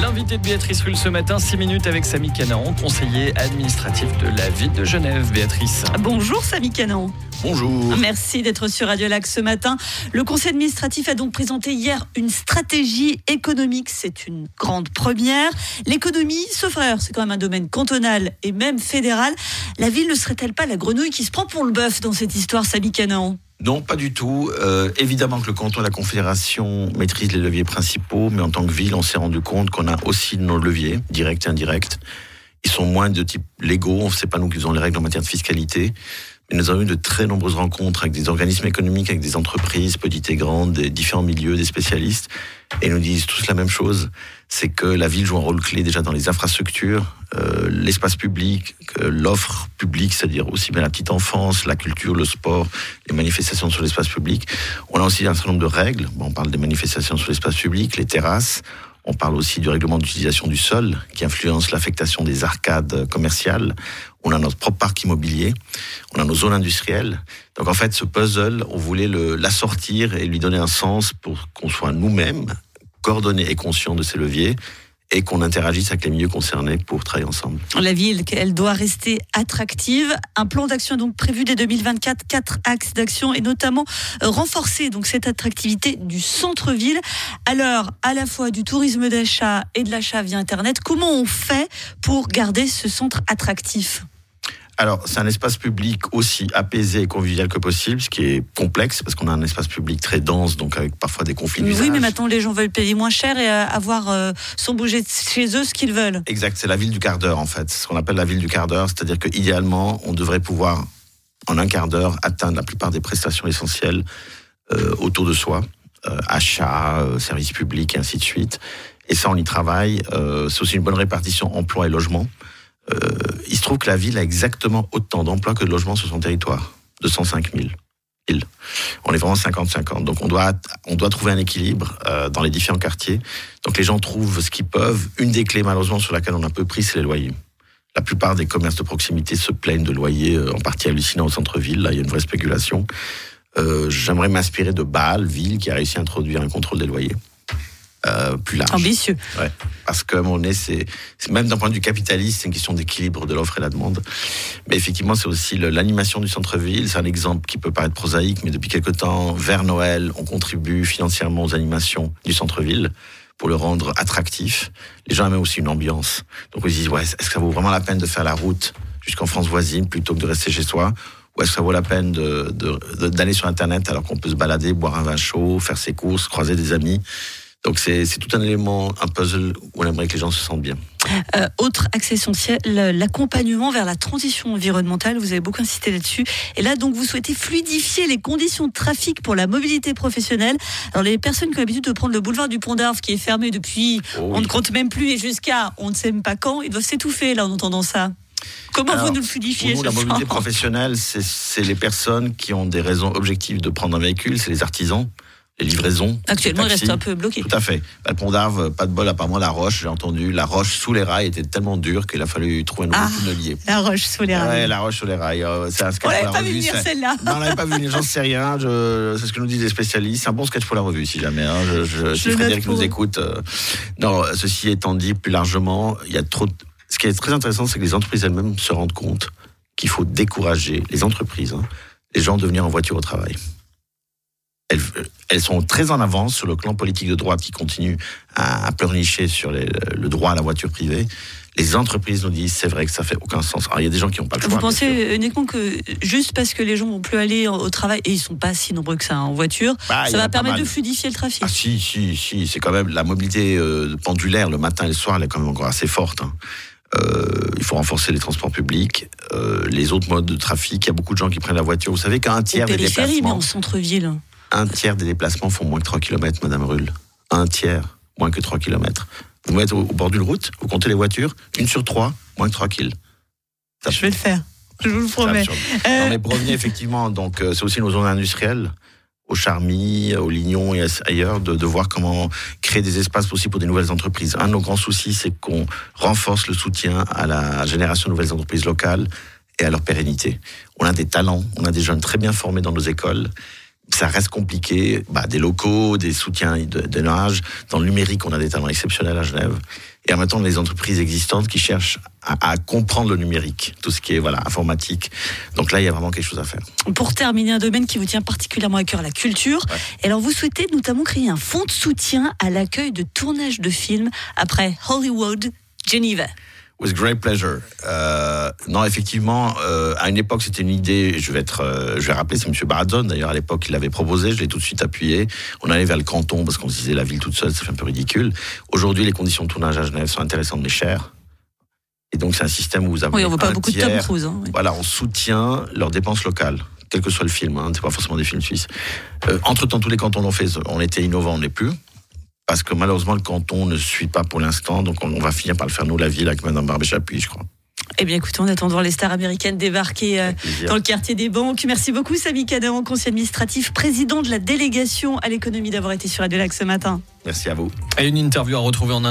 L'invité de Béatrice Rul ce matin, 6 minutes avec Sami Kanaan, conseiller administratif de la ville de Genève. Béatrice. Bonjour Sami Kanaan. Bonjour. Merci d'être sur Radio Lac ce matin. Le Conseil administratif a donc présenté hier une stratégie économique. C'est une grande première. L'économie, sauf erreur, c'est quand même un domaine cantonal et même fédéral. La ville ne serait-elle pas la grenouille qui se prend pour le bœuf dans cette histoire, Sami Kanaan ? Non, pas du tout. Évidemment que le canton et la Confédération maîtrisent les leviers principaux, mais en tant que ville, on s'est rendu compte qu'on a aussi nos leviers, directs et indirects. Ils sont moins de type légaux, c'est pas nous qui faisons les règles en matière de fiscalité. Mais nous avons eu de très nombreuses rencontres avec des organismes économiques, avec des entreprises, petites et grandes, des différents milieux, des spécialistes. Et ils nous disent tous la même chose, c'est que la ville joue un rôle clé déjà dans les infrastructures, l'espace public, l'offre publique, c'est-à-dire aussi bien la petite enfance, la culture, le sport, les manifestations sur l'espace public. On a aussi un certain nombre de règles, on parle des manifestations sur l'espace public, les terrasses, on parle aussi du règlement d'utilisation du sol qui influence l'affectation des arcades commerciales. On a notre propre parc immobilier, on a nos zones industrielles. Donc en fait, ce puzzle, on voulait l'assortir et lui donner un sens pour qu'on soit nous-mêmes coordonnés et conscients de ces leviers et qu'on interagisse avec les milieux concernés pour travailler ensemble. La ville, elle doit rester attractive. Un plan d'action est donc prévu dès 2024, 4 axes d'action, et notamment renforcer donc cette attractivité du centre-ville. Alors, à la fois du tourisme d'achat et de l'achat via Internet, comment on fait pour garder ce centre attractif ? Alors, c'est un espace public aussi apaisé et convivial que possible, ce qui est complexe, parce qu'on a un espace public très dense, donc avec parfois des conflits d'usage. Oui, mais maintenant, les gens veulent payer moins cher et avoir sans bouger de chez eux ce qu'ils veulent. Exact, c'est la ville du quart d'heure, en fait. C'est ce qu'on appelle la ville du quart d'heure, c'est-à-dire qu'idéalement, on devrait pouvoir, en un quart d'heure, atteindre la plupart des prestations essentielles autour de soi. Achats, services publics, et ainsi de suite. Et ça, on y travaille. C'est aussi une bonne répartition emploi et logement. Il se trouve que la ville a exactement autant d'emplois que de logements sur son territoire, 205 000. On est vraiment 50-50, donc on doit trouver un équilibre dans les différents quartiers. Donc les gens trouvent ce qu'ils peuvent. Une des clés malheureusement sur laquelle on a peu pris, c'est les loyers. La plupart des commerces de proximité se plaignent de loyers en partie hallucinants au centre-ville. Là, il y a une vraie spéculation. J'aimerais m'inspirer de Bâle, ville qui a réussi à introduire un contrôle des loyers. Plus large. Ambitieux. Ouais, parce que c'est même d'un point de vue capitaliste, c'est une question d'équilibre de l'offre et la demande. Mais effectivement, c'est aussi l'animation du centre-ville. C'est un exemple qui peut paraître prosaïque, mais depuis quelque temps, vers Noël, on contribue financièrement aux animations du centre-ville pour le rendre attractif. Les gens aiment aussi une ambiance. Donc ils se disent, ouais, est-ce que ça vaut vraiment la peine de faire la route jusqu'en France voisine plutôt que de rester chez soi ? Ou est-ce que ça vaut la peine d'aller sur Internet alors qu'on peut se balader, boire un vin chaud, faire ses courses, croiser des amis ? Donc c'est tout un élément, un puzzle où on aimerait que les gens se sentent bien. Autre axe essentiel, l'accompagnement vers la transition environnementale. Vous avez beaucoup insisté là-dessus. Et là, donc, vous souhaitez fluidifier les conditions de trafic pour la mobilité professionnelle. Alors, les personnes qui ont l'habitude de prendre le boulevard du Pont d'Arve, qui est fermé depuis, on ne compte même plus, et jusqu'à on ne sait même pas quand, ils doivent s'étouffer là en entendant ça. Comment vous nous le fluidifiez ? Pour nous, la mobilité professionnelle, c'est les personnes qui ont des raisons objectives de prendre un véhicule, c'est les artisans. Les livraisons. Actuellement, il reste un peu bloqué. Tout à fait. Le Pont d'Arve, pas de bol, apparemment, la roche, j'ai entendu, la roche sous les rails était tellement dure qu'il a fallu trouver un nouveau tunnelier. La roche sous les rails. Ouais, la roche sous les rails. C'est un sketch. On l'avait pas vu venir, celle-là. Non, on l'avait pas vu venir, j'en sais rien. C'est ce que nous disent les spécialistes. C'est un bon sketch pour la revue, si jamais. Hein. Je Frédéric nous écoute. Non, ceci étant dit, plus largement, il y a trop de... Ce qui est très intéressant, c'est que les entreprises elles-mêmes se rendent compte qu'il faut décourager les entreprises, les gens de venir en voiture au travail. Elles sont très en avance sur le clan politique de droite qui continue à pleurnicher sur le droit à la voiture privée. Les entreprises nous disent, c'est vrai que ça fait aucun sens. Alors, il y a des gens qui n'ont pas le choix. Vous pensez uniquement que juste parce que les gens vont plus aller au travail, et ils ne sont pas si nombreux que ça en voiture, ça va permettre de fluidifier le trafic ? Ah si, c'est quand même la mobilité pendulaire le matin et le soir, elle est quand même encore assez forte. Il faut renforcer les transports publics, les autres modes de trafic. Il y a beaucoup de gens qui prennent la voiture. Vous savez qu'un tiers des déplacements... mais en centre-ville... Un tiers des déplacements font moins que 3 km, Madame Rul. Un tiers, moins que 3 km. Vous mettez au bord d'une route, vous comptez les voitures, 1 sur 3, moins que 3 kills. Je vais le faire, je vous le promets. Non, mais revenez effectivement, donc, c'est aussi nos zones industrielles, au Charmy, au Lignon et ailleurs, de voir comment créer des espaces aussi pour des nouvelles entreprises. Un de nos grands soucis, c'est qu'on renforce le soutien à la génération de nouvelles entreprises locales et à leur pérennité. On a des talents, on a des jeunes très bien formés dans nos écoles, ça reste compliqué. Des locaux, des soutiens de l'âge. Dans le numérique, on a des talents exceptionnels à Genève. Et en même temps, les entreprises existantes qui cherchent à comprendre le numérique, tout ce qui est informatique. Donc là, il y a vraiment quelque chose à faire. Pour terminer, un domaine qui vous tient particulièrement à cœur, la culture. Ouais. Et alors, vous souhaitez notamment créer un fonds de soutien à l'accueil de tournages de films après Hollywood, Genève. With great pleasure. Non, effectivement, à une époque, c'était une idée. Je vais rappeler, c'est M. Baradzon, d'ailleurs, à l'époque, il l'avait proposé. Je l'ai tout de suite appuyé. On allait vers le canton parce qu'on se disait la ville toute seule, c'est un peu ridicule. Aujourd'hui, les conditions de tournage à Genève sont intéressantes mais chères. Et donc, c'est un système où vous avez. Oui, on ne voit pas beaucoup de Tom Cruise. Hein, oui. Voilà, on soutient leurs dépenses locales, quel que soit le film. C'est pas forcément des films suisses. Entre-temps, tous les cantons l'ont fait. On était innovants, on ne l'est plus. Parce que malheureusement, le canton ne suit pas pour l'instant, donc on va finir par le faire, nous, la ville, avec Mme Barbé-Chapuis, je crois. Eh bien, écoutez, on attend de voir les stars américaines débarquer dans le quartier des banques. Merci beaucoup, Sami Kanaan, conseiller administratif, président de la Délégation à l'économie, d'avoir été sur Radio Lac ce matin. Merci à vous. Et une interview à retrouver en interne.